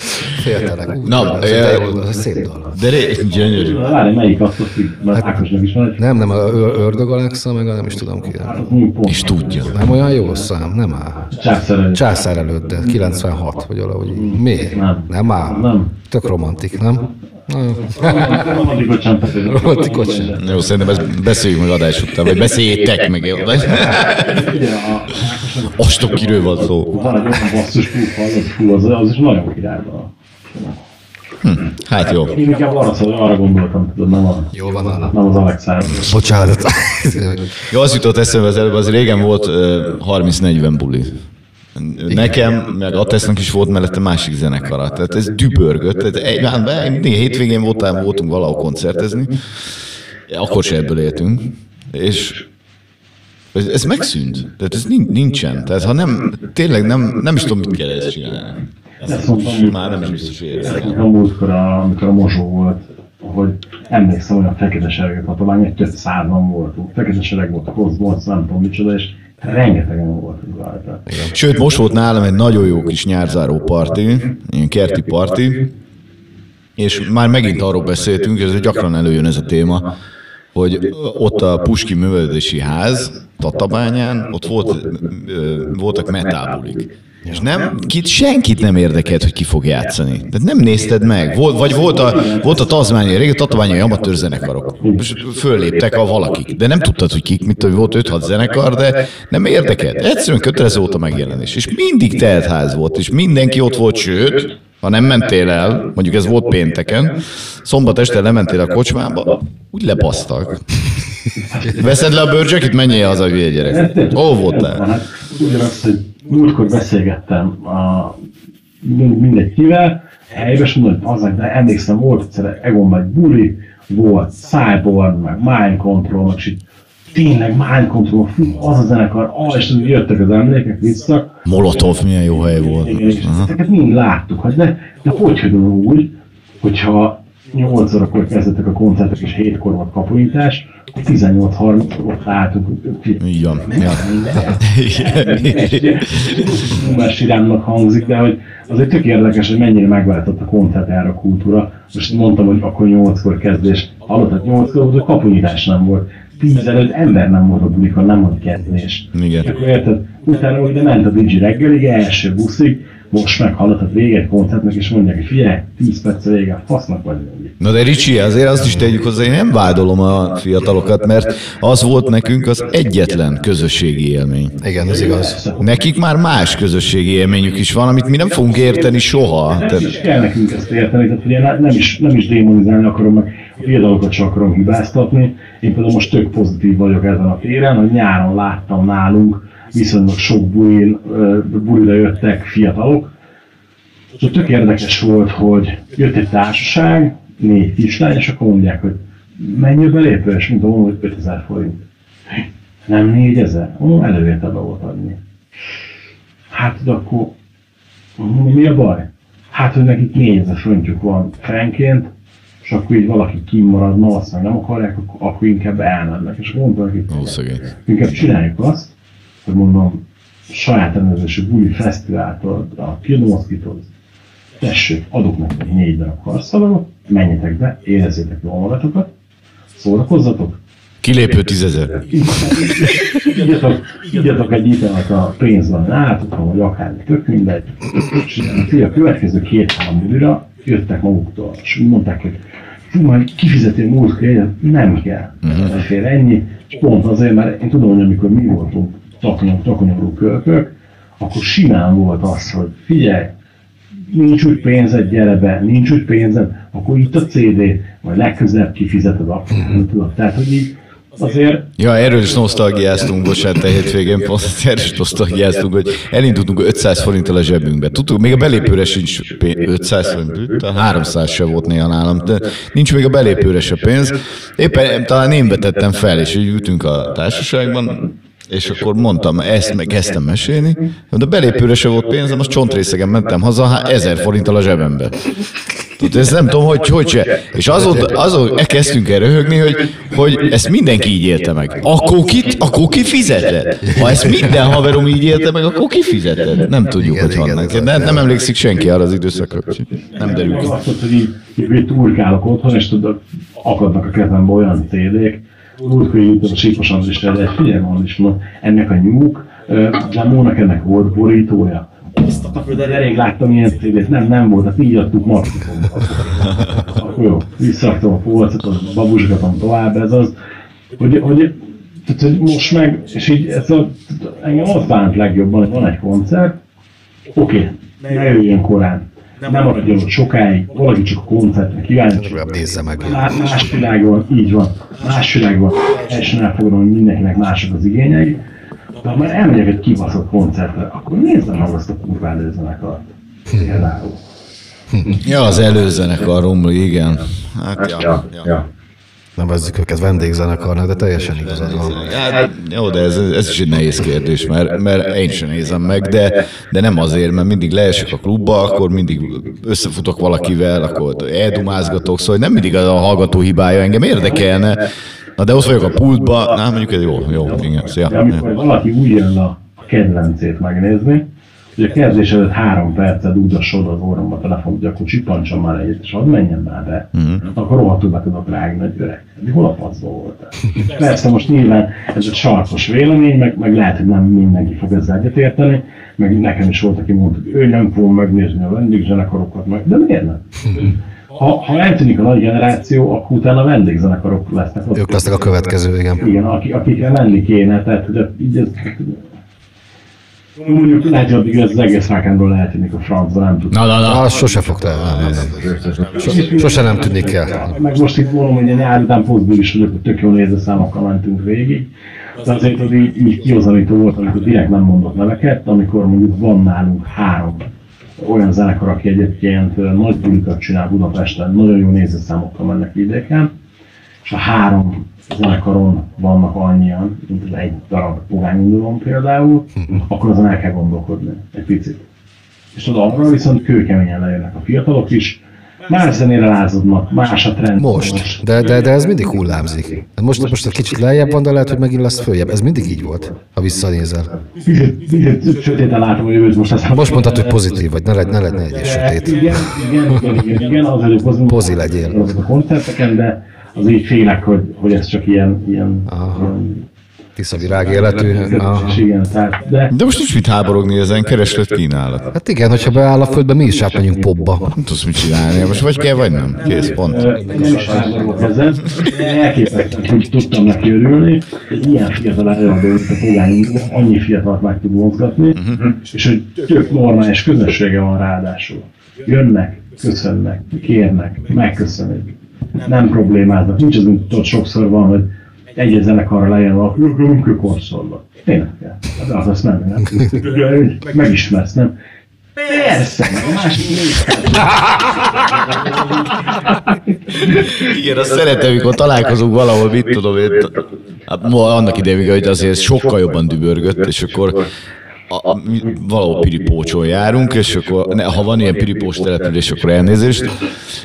Fél telek. Na, ez szép dolog. De gyönyörű. Várj, melyik azt mondjuk, mert Ákosnak is van. Nem, nem, az Ördög Alexa, meg nem is tudom ki. És tudja. Nem olyan jó szám, nem áll. Császár előtt. Császár előtt, de kilencvenhat, vagy valahogy így. Miért? Nem. Nem áll? Nem. Tök romantik, nem? Romantikot sem. Romantikot sem. Jó, szerintem ezt beszéljük meg adás után, vagy beszéljétek meg, jó? Astok kiről van szó. Van egy olyan basszus púfa, az, az is nagyon királyban. Hm, hát jó. Én inkább arra, szóval, arra gondoltam, tudod, nem, a, jó van, a, nem az Alexára. Bocsánat. Jó, az jutott eszembe az előbb, az régen volt harminc-negyven buli. Nekem, meg Atesnak is volt mellette másik zenekara. Tehát ez dübörgött. Tehát egy, hát, hétvégén voltál, voltunk valahol koncertezni. Akkor se ebből éltünk. És... Ez, ez megszűnt. Tehát ez nincsen. Tehát ha nem, tényleg nem, nem is tudom, mit kell ezt csinálni. Ezt mondtam, is, már nem is biztos érdekel. A múltkor, amikor a mozsó volt, hogy emlékszem, olyan fekete sereget hatalán, egy több százan voltunk. Fekete sereg volt, koszbolt, nem tudom micsoda, és rengetegen voltunk rajta. Sőt, most volt nálam egy nagyon jó kis nyárzáró parti, ilyen kerti parti, és már megint arról beszéltünk, és gyakran előjön ez a téma, hogy ott a Puski Művelődési Ház, Tatabányán, ott volt, voltak metábulik. És nem, kit, senkit nem érdekelt, hogy ki fog játszani. Tehát nem nézted meg. Volt, vagy volt a, volt a tazmányi, régen tatabányai amatőr zenekarok. Fölléptek a valakik. De nem tudtad, hogy kik, mint hogy volt öt-hat zenekar, de nem érdekelt. Egyszerűen kötelező volt a megjelenés. És mindig teltház volt, és mindenki ott volt, sőt, ha nem mentél el, mondjuk ez volt pénteken, szombat este lementél a kocsmába, úgy lebasztak. Veszed le a bőrcsekit, menjél haza, hülye gyerek. Hol voltál? Múltkor beszélgettem a mindegyivel, helyben mondom, hogy aznak, de emlékszem, volt egyszer Egon meg Buri, volt Cyborg, meg Mind Control, és így tényleg Mind Control, az a zenekar, ah, és jöttek az emlékek vissza. Molotov milyen jó hely volt. És ezeket mind láttuk, hogy de, de hogy tudom úgy, hogyha nyolc órakor kezdettek a koncertek, és hétkor volt kapuintás, tizennyolc harminc ott álltunk. Így van. Már sirámnak hangzik, de hogy azért tök érdekes, hogy mennyire megváltott a koncertjára a kultúra. Most mondtam, hogy akkor nyolckor kezdés. Alatt a nyolckor volt, hogy kapunyítás nem volt. tíz előtt ember nem volt a bulikon, nem volt kezdés. Igen. És akkor érted, utána ugye ment a dé jé reggelig, első buszig, most meghallottad vége egy koncertnek, és mondják, hogy figyelj, tíz perccel vége, fasznak vagyunk. Na de Ricsi, azért azt is tegyük hozzá, én nem vádolom a fiatalokat, mert az volt nekünk az egyetlen közösségi élmény. Igen, ez igaz. Nekik már más közösségi élményük is van, amit mi nem fogunk érteni soha. Nem is kell nekünk ezt érteni, tehát ugye nem is, nem is démonizálni akarom, meg a fiatalokat sem akarom hibáztatni. Én például most tök pozitív vagyok ezen a téren, hogy nyáron láttam nálunk, viszonylag sok burin, burira jöttek fiatalok. Szóval tök érdekes volt, hogy jött egy társaság, négy kislány, és akkor mondják, hogy mennyi a belépő, és mint mondom, hogy ötezer forint. Nem négyezer? Mondom, előérte be volt adni. Hát, de akkor mondom, mi a baj? Hát, hogy nekik négyezer forintjuk van fenként, és akkor így valaki kimarad, ma azt meg nem akarják, akkor, akkor inkább elmennek. És mondta nekik, inkább csináljuk azt, mondom, saját rendezésű buli fesztiváltól, a Pilmoszkitól, tessék, adok nektek négy darab karszalagot, menjetek be, érezzétek jól magatokat, szórakozzatok. Kilépő tízezer. Igyatok egy ítemet a pénzben állatokkal, vagy akármi, tök mindegy. És a következő két-három bulira jöttek maguktól, és mondták, hogy fú, majd kifizeti a múltkor, nem kell, nem fér ennyi, és pont azért, mert én tudom, hogy amikor mi voltunk takonyomró kölkök, akkor simán volt az, hogy figyelj, nincs úgy pénzed, gyere be, nincs úgy pénzed, akkor itt a cé dé, majd legközelebb kifizeted, akkor nem tudod. Tehát, hogy így azért... Ja, erről is nosztalgiáztunk, bocsánat, te hétvégén pont, erről is nosztalgiáztunk, hogy elindultunk ötszáz forinttal a zsebünkbe. Tudtuk, még a belépőre sincs pénz, ötszáz forint, háromszáz se volt néha nálam, de nincs még a belépőre se pénz. Éppen talán én vetettem fel, és így ültünk a társaságban, és akkor mondtam, ezt meg kezdtem mesélni, de belépőre se volt pénzem, most csontrészegen mentem haza, ezer forinttal a zsebembe. Ez nem tudom, hogy hogy se. És azóta, azóta elkezdtünk el röhögni, hogy, hogy ezt mindenki így élte meg. Akkor ki, akkor ki fizetett? Ha ezt minden haverom így élte meg, akkor ki fizetett? Nem tudjuk, igen, hogy vannak. Nem, nem emlékszik senki arra az időszakra. Nem derül ki. Azt mondtad, hogy így turkálok otthon, és tudod, akadnak a kezembe olyan cé dék, múltkor jöttem a Csípos Andrisre, de figyelj, mondom, ennek a nyúk, Zsámónak ennek volt borítója. Azt a kapő, de elég láttam ilyen cé dét, nem, nem volt, hát így adtuk marketinget. Akkor jó, visszaktam a polcot, a babusgatom tovább, ez az, hogy, hogy, tehát, hogy most meg, és így ez a, engem az bánt legjobban, hogy van egy koncert, oké, okay, ne jöjjön korán. Nem, nem maradjon ott sokáig, valaki csak a koncertre kíváncsi. Nézze meg. Más világban, így van, más világban teljesen elfogadom, hogy mindenkinek mások az igényei. De ha már elmegyek egy kibaszott koncertre, akkor nézzem meg azt a kurva előzenekart. Például. Ja, az előzenekar romlik, igen. Hát, ja, ja. ja. Nevezzük őket vendégzenekarnak, de teljesen igazad van. Hát, jó, de ez, ez is egy nehéz kérdés, mert, mert én sem nézem meg, de, de nem azért, mert mindig leesek a klubba, akkor mindig összefutok valakivel, akkor eldumázgatok, szóval nem mindig az a hallgató hibája, engem érdekelne. Na de ott vagyok a pultba, na mondjuk ez jó, jó, igen. Szia. De amikor valaki úgy jön a kedvencét megnézni, hogy a kezdés előtt három percet dugdassa oda az orromba a telefon, hogy akkor csipancsam már egyet, és hadd menjen már be, mm-hmm. akkor rohadtul be tudok rágni, hogy öreg, eddig hol a faszba voltál? Persze most nyilván ez egy sarkos vélemény, meg, meg lehet, hogy nem mindenki fog ezzel egyetérteni, meg nekem is volt, aki mondta, hogy ő nem fog megnézni a vendégzenekarokat meg, de miért nem? Ha, ha eltűnik a nagy generáció, akkor utána vendégzenekarok lesznek. Ott ők lesznek a következő, igen. Igen, akik, akikre menni kéne, tehát így ez... Mondjuk lehet, hogy addig az egész rákendről eltűnik a francba, nem tudjuk. Na, na, na, azt sose fogta el. Sose nem tűnik el. Meg most itt mondom, hogy én állítám posztból is, hogy tök jó nézőszámokkal mentünk végig. De azért az így, így kihozanító volt, amikor direkt nem mondott neveket, amikor mondjuk van nálunk három olyan zenekar, aki egyébként nagy bulikat csinál Budapesten, nagyon jó nézőszámokkal mennek vidéken, és a három zenekaron vannak annyian, mint az egy darab pogányindulón például, akkor azon el kell gondolkodni egy picit. És tudod, arra viszont kőkeményen lejönnek a fiatalok is, más zenére lázadnak, más a trend. Most, most. De, de, de ez mindig hullámzik. Most, most egy kicsit lejjebb van, de lehet, hogy megint lesz följebb. Ez mindig így volt, ha visszanézel. Sötéten látom, hogy jövőt most lesz. Most mondtad, hogy pozitív vagy, ne legyél ne legy, ne legy, sötét. Igen, igen, igen, igen, az előbb az Pozi legyél. Az a koncerteken, de az így félek, hogy, hogy ez csak ilyen, ilyen, ilyen Tisza virág életű. De most nincs mit háborogni ezen, kereslet kínálat. Hát igen, hogyha beáll a földbe, mi is átmenjünk popba. Nem tudsz mit csinálni, most vagy kell, vagy nem. Kész, pont. Nem is háborog ezen, elképesztően, hogy tudtam neki örülni, hogy ilyen fiatal előadó itt a fogányunkban, annyi fiatalt meg tud mozgatni, és hogy tök normális közössége van ráadásul. Jönnek, köszönnek, kérnek, megköszönnek. Nem problémáznak. Nincs az, mint ott sokszor van, hogy egy zenekarra lejön valaki, ők korszolnak. Tényleg kell. Az azt nem, nem. Megismersz, nem? Persze! A másik igen, azt szeretem, amikor találkozunk valahol, mit tudom én. Hát annak idején, hogy azért sokkal jobban dübörgött, és akkor A, a, mi valahol piripócson járunk, és akkor, ne, ha van ilyen piripós település, akkor elnézést,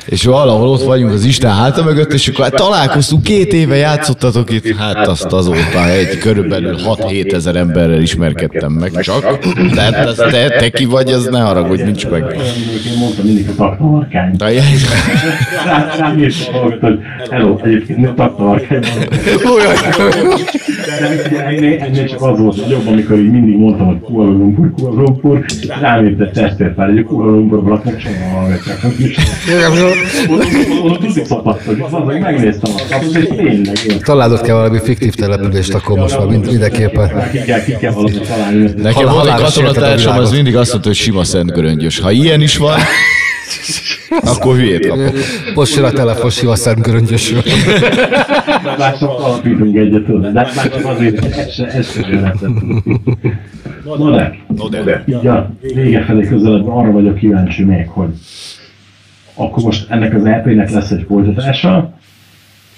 és valahol ott vagyunk az Isten háta mögött, és akkor hát találkoztunk, két éve játszottatok itt, hát azt azóta egy körülbelül hat-hét ezer emberrel ismerkedtem meg csak, tehát te, te ki vagy, az ne haragudj, nincs meg. Én mondtam mindig a taktavarkány. Rám írtam valamit, hogy hello, egyébként nem taktavarkány. Ennél csak az volt, hogy jobb, amikor így mindig mondtam, hogy Kuala Lumpur, Kuala Lumpur, ráméptett Eszterpár, hogy a Kuala Lumpurban laknak soha hallgatják a műsorban. Ott tudjuk szapadtani, azon meg megnéztem a kapcsolat, és tényleg én. Találod kell valami fiktív települést, akkor most már mindenképpen. Ki kell valami találni. Nekem volt egy katonatársam, az mindig azt mondta, hogy sima szentgöröngyös. Ha ilyen is van, akkor hülyét kapok. Possira telefon, sima szentgöröngyösről. Mások alapítunk egyet, tudod, de mások azért ezt sem jelentem. No de, no de. Így a vége felé közelebb arra vagyok kíváncsi még, hogy akkor most ennek az é pének lesz egy folytatása,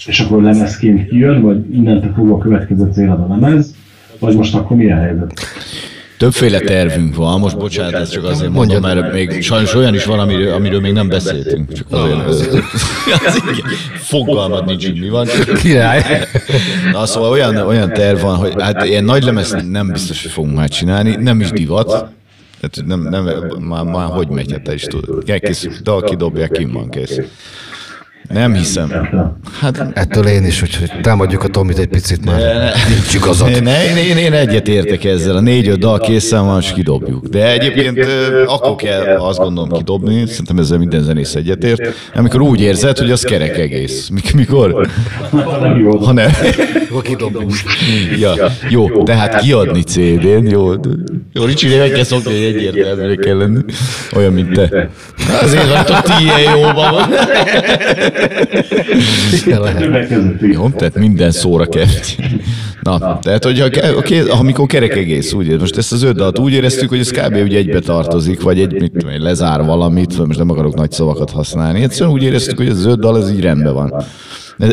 és akkor lemezként kijön, vagy innentől fogva a következő célad a lemez, vagy most akkor milyen helyzet? Többféle tervünk van, most bocsánat, ezt csak azért mondom, mert még sajnos olyan is van, amiről, amiről még nem beszéltünk. Csak azért, azért. Fogalmad nincs, mi van. Király. Na szóval olyan, olyan terv van, hogy hát ilyen nagy lemezt nem biztos, hogy fogunk már csinálni, nem is divat. Tehát nem, nem, már, már hogy megy, hát te is tudod. Elkészül, dal kidobják, kim van, kész. Nem hiszem. Hát ettől én is, úgyhogy támadjuk a Tomit egy picit, már nincs igazad. Én, én, én egyet értek ezzel, a négy-öt dal készen van, és kidobjuk. De egyébként akkor kell, azt gondolom, kidobni, szerintem ezzel minden zenész egyetért, amikor úgy érzed, hogy az kerek egész. Mikor? Ha nem. Akkor kidobjuk. Ja, jó, tehát kiadni cé dén, jó. Jó, Ricsi, meg kell szokni, hogy egyértelműre kell lenni. Olyan, mint te. Azért van, hogy ti ilyen jóban van. Jó, tehát minden szóra kell. Na, tehát hogyha, amikor kerek egész, úgy, most ezt az öt dalat úgy éreztük, hogy ez kb. Ugye egybe tartozik, vagy egy, mit tudom én, lezár valamit, most nem akarok nagy szavakat használni. Egyszerűen úgy éreztük, hogy ez az öt dal, ez így rendben van.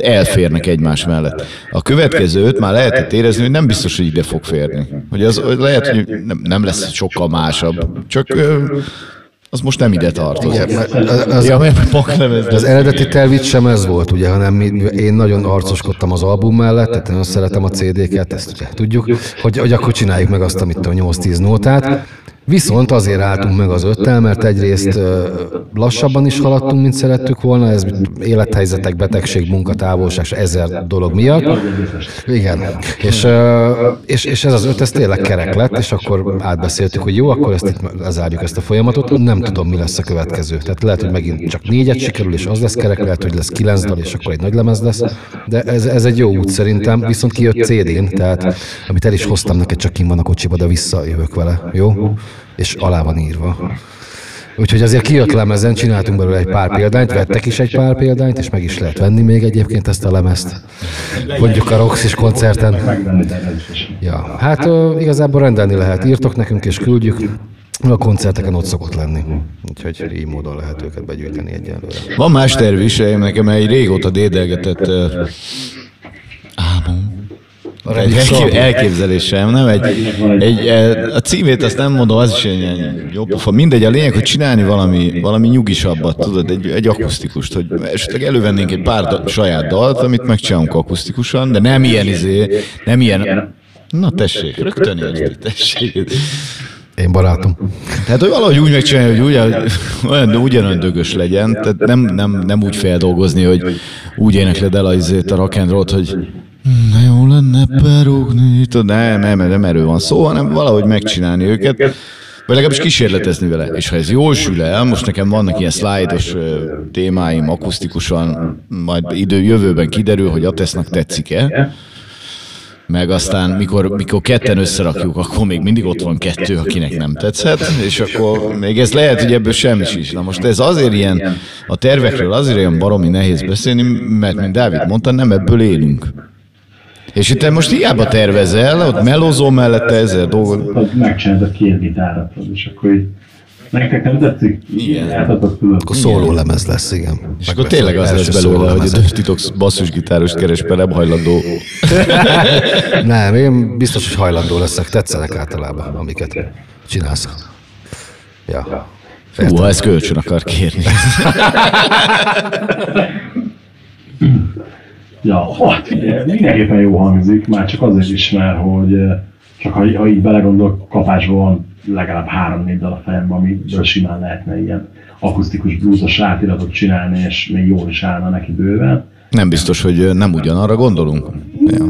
Elférnek egymás mellett. A következő öt már lehetett érezni, hogy nem biztos, hogy ide fog férni. Hogy az lehet, hogy nem, nem lesz sokkal másabb, csak... az most nem ide tartozik. Az, az, az eredeti tervit sem ez volt, ugye, hanem én nagyon arcoskodtam az album mellett, tehát én azt szeretem a cé déket, ezt ugye tudjuk, hogy, hogy akkor csináljuk meg azt, amit a nyolc-tíz nótát. Viszont azért álltunk meg az öttel, mert egyrészt lassabban is haladtunk, mint szerettük volna, ez élethelyzetek, betegség, munkatávolság, ezer dolog miatt. Igen. És, és, és ez az öt, ez tényleg kerek lett, és akkor átbeszéltük, hogy jó, akkor ezt itt lezárjuk ezt a folyamatot, nem tudom, mi lesz a következő. Tehát lehet, hogy megint csak négyet sikerül, és az lesz kerek, lehet, hogy lesz kilenc dal, és akkor egy nagy lemez lesz, de ez, ez egy jó út szerintem, viszont kijött cé dén, tehát amit el is hoztam neked, csak kim van a kocsiba, de visszajövök vele, jó? És alá van írva. Úgyhogy azért kijött lemezen, csináltunk belőle egy pár példányt, vettek is egy pár példányt, és meg is lehet venni még egyébként ezt a lemezt. Mondjuk a Roxis koncerten. Ja, hát igazából rendelni lehet, írtok nekünk és küldjük. A koncerteken ott szokott lenni, úgyhogy így módon lehet őket begyűjteni egyelőre. Van más terv is, nekem egy régóta dédelgetett álmom. Egy elkép- elképzelésem, nem? Egy, egy, a címét azt nem mondom, az is ilyen jó pofa. Mindegy, a lényeg, hogy csinálni valami, valami nyugisabbat, tudod, egy, egy akusztikust, hogy esetleg elővennénk egy pár da- saját dalt, amit megcsinálunk akusztikusan, de nem ilyen izé, nem ilyen... Na tessék, rögtön érti, tessék. Én barátom. Tehát, hogy valahogy úgy megcsinálni, hogy ugyan, olyan, ugyanolyan dögös legyen, tehát nem, nem, nem úgy feldolgozni, hogy úgy énekled el a, a rock and rollt, hogy na jó lenne berúgni, tudod, nem, nem, nem erről van szó, hanem valahogy megcsinálni őket, vagy legalábbis kísérletezni vele. És ha ez jól sül el, most nekem vannak ilyen szlájdos témáim akusztikusan, majd idő jövőben kiderül, hogy Atesnak tetszik-e, meg aztán mikor, mikor ketten összerakjuk, akkor még mindig ott van kettő, akinek nem tetszett, és akkor még ez lehet, hogy ebből semmi is. Na most ez azért ilyen, a tervekről azért ilyen baromi nehéz beszélni, mert mint Dávid mondta, nem ebből élünk. És itt most hiába tervezel, ott melózol mellette ezer dolgot. Megcsinálod a kiérni áratod, és akkor így nektek nem tetszik? Igen. Akkor szólólemez lesz, igen. És akkor tényleg az lesz belőle, hogy a Dirty Dogs basszusgitárost keresve nem hajlandó. Nem, én biztos, hogy hajlandó leszek. Tetszenek általában, amiket csinálsz. Ja. Hú, ha ezt kölcsön akar kérni. Ja, hát ugye, mindenképpen jó hangzik, már csak azért is, mert hogy csak ha, ha így belegondolok, kapásban van legalább három-négy dal a fejemben, amiből simán lehetne ilyen akusztikus blúzos átiratot csinálni, és még jól is állna neki bőven. Nem biztos, hogy nem ugyanarra gondolunk.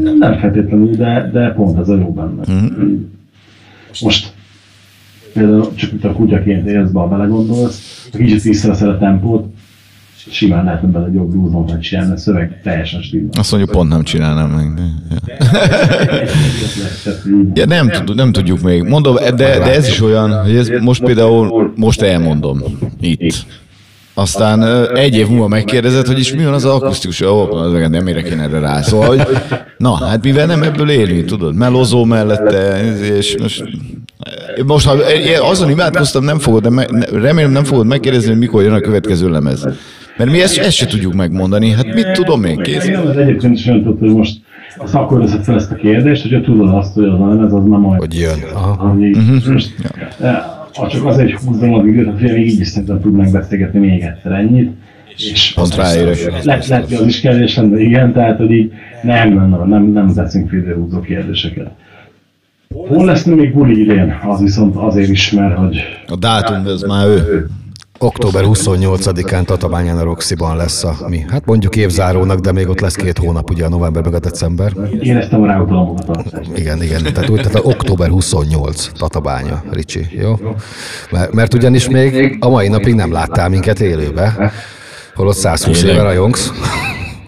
Nem, nem feltétlenül, de, de pont ez a jó benne. Mm-hmm. Most például csak itt a kutyaként élsz be, ha belegondolsz, ha kicsit visszaveszed a tempót, simán lehetne bele egy jobb blúzon, hogy csinálni, a szöveg teljesen stílva. Azt mondjuk, pont nem csinálnám meg. Ja, nem, tud, nem tudjuk még. Mondom, de, de ez is olyan, hogy ez most például most elmondom itt. Aztán egy év múlva megkérdezett, hogy is mi van az akusztikus, oh, nem érek én erre rá. Szóval, hogy, na, hát mivel nem ebből élünk, tudod, melozó mellette, és most... Most, ha azon imádkoztam, nem fogod, me, remélem nem fogod megkérdezni, hogy mikor jön a következő lemez. Mert mi ezt, ezt se tudjuk megmondani, hát mit tudom én, kész? Én az egyébként is olyan, hogy most azt akkor veszed fel ezt a kérdést, hogyha tudod azt, hogy az a lemez az nem olyan. Hogy jön. Ha csak azért is húzzam az időt, hogy még így is szerintem tudnánk beszélgetni még egyszer ennyit. És pont ráérek. Lehet, lehet, az is kérdés lenne, igen, tehát, hogy így nem, nem, nem, nem teszünk félrehúzó kérdéseket. Hol lesz még Buri idén? Az viszont azért is, mert hogy... A dátum, ez már ő. október huszonnyolcadikán Tatabányán a Roxiban lesz a mi. Hát mondjuk évzárónak, de még ott lesz két hónap, ugye a november meg a december. Éreztem a ráutalankodat. Igen, igen. Tehát úgy, tehát október huszonnyolc Tatabánya, Ricsi, jó? Mert, mert ugyanis még a mai napig nem láttál minket élőbe, holott százhúsz éve rajongsz.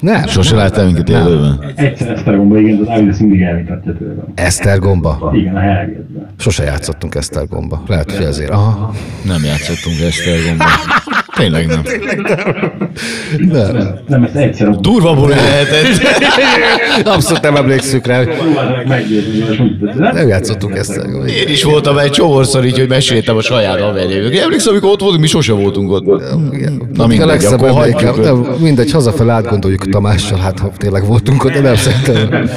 Nem. Sose láttál minket élőben? Egyszer Esztergomba, igen, az Ávides mindig elvitatja tőlem. Esztergomba? Igen, a Helgétben. Sose játszottunk Esztergomba. Lehet, hogy ezért. Aha. Nem játszottunk Esztergomba. Tényleg nem. Nem. Nem, nem ezt egyszer. Durva buli lehetett. Abszolút nem emlékszünk rá. Nem játszottunk Esztergomba. Én is voltam egy csomorszor így, hogy meséltem a saját haverjével. Emlékszem, amikor ott voltunk, mi sose voltunk ott. Na mindegy, akkor hagyjuk. Mindegy, hazafelé átgondoljuk Tamással, hát ha tényleg voltunk ott, de nem szerintem.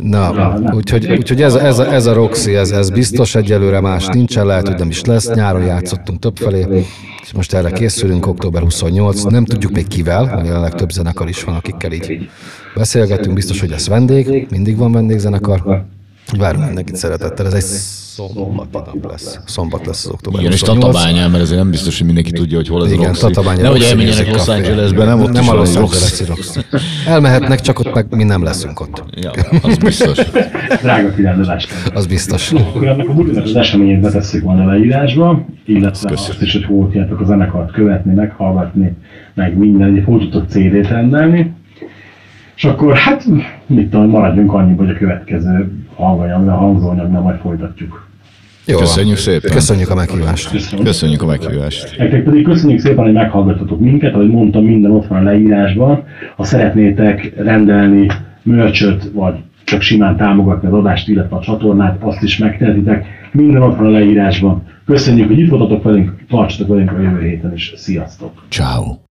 Na, úgyhogy, úgyhogy ez, ez, ez a Roxy, ez, ez biztos, egyelőre más nincsen, lehet, hogy nem is lesz, nyáron játszottunk többfelé, és most erre készülünk, október huszonnyolc, nem tudjuk még kivel, mert jelenleg több zenekar is van, akikkel így beszélgetünk, biztos, hogy ez vendég, mindig van vendégzenekar. Várunk mindenkit szeretettel, ez egy szombati nap lesz. Szombat lesz az október. Igen, és Tatabányán, mert ezért nem biztos, hogy mindenki tudja, hogy hol az igen, Roxy. Nehogy elmenjenek Los Angelesbe, nem ott nem is a Los Angeles-i Roxy. Elmehetnek, csak ott meg mi nem leszünk ott. Ja, az biztos. Drága kirándulás. Az biztos. Akkor ennek a Burinak az eseményét betesszük volna a leírásba, illetve köszönöm azt is, hogy hol tudjátok a zenekart követni, meghallgatni, meg minden, hol tudtok cé dét rendelni. És akkor hát, mit tudom, maradjunk annyi, hogy a következő hanganyag, a hangzóanyagnak majd folytatjuk. Jó, köszönjük szépen. Köszönjük a meghívást. Köszönjük, köszönjük a meghívást. Nektek pedig köszönjük szépen, hogy meghallgattatok minket, ahogy mondtam, minden ott van a leírásban. Ha szeretnétek rendelni merch-öt, vagy csak simán támogatni az adást, illetve a csatornát, azt is megtehetitek. Minden ott van a leírásban. Köszönjük, hogy itt voltatok velünk, tartsatok velünk a jövő héten is. Sziasztok! Ciao.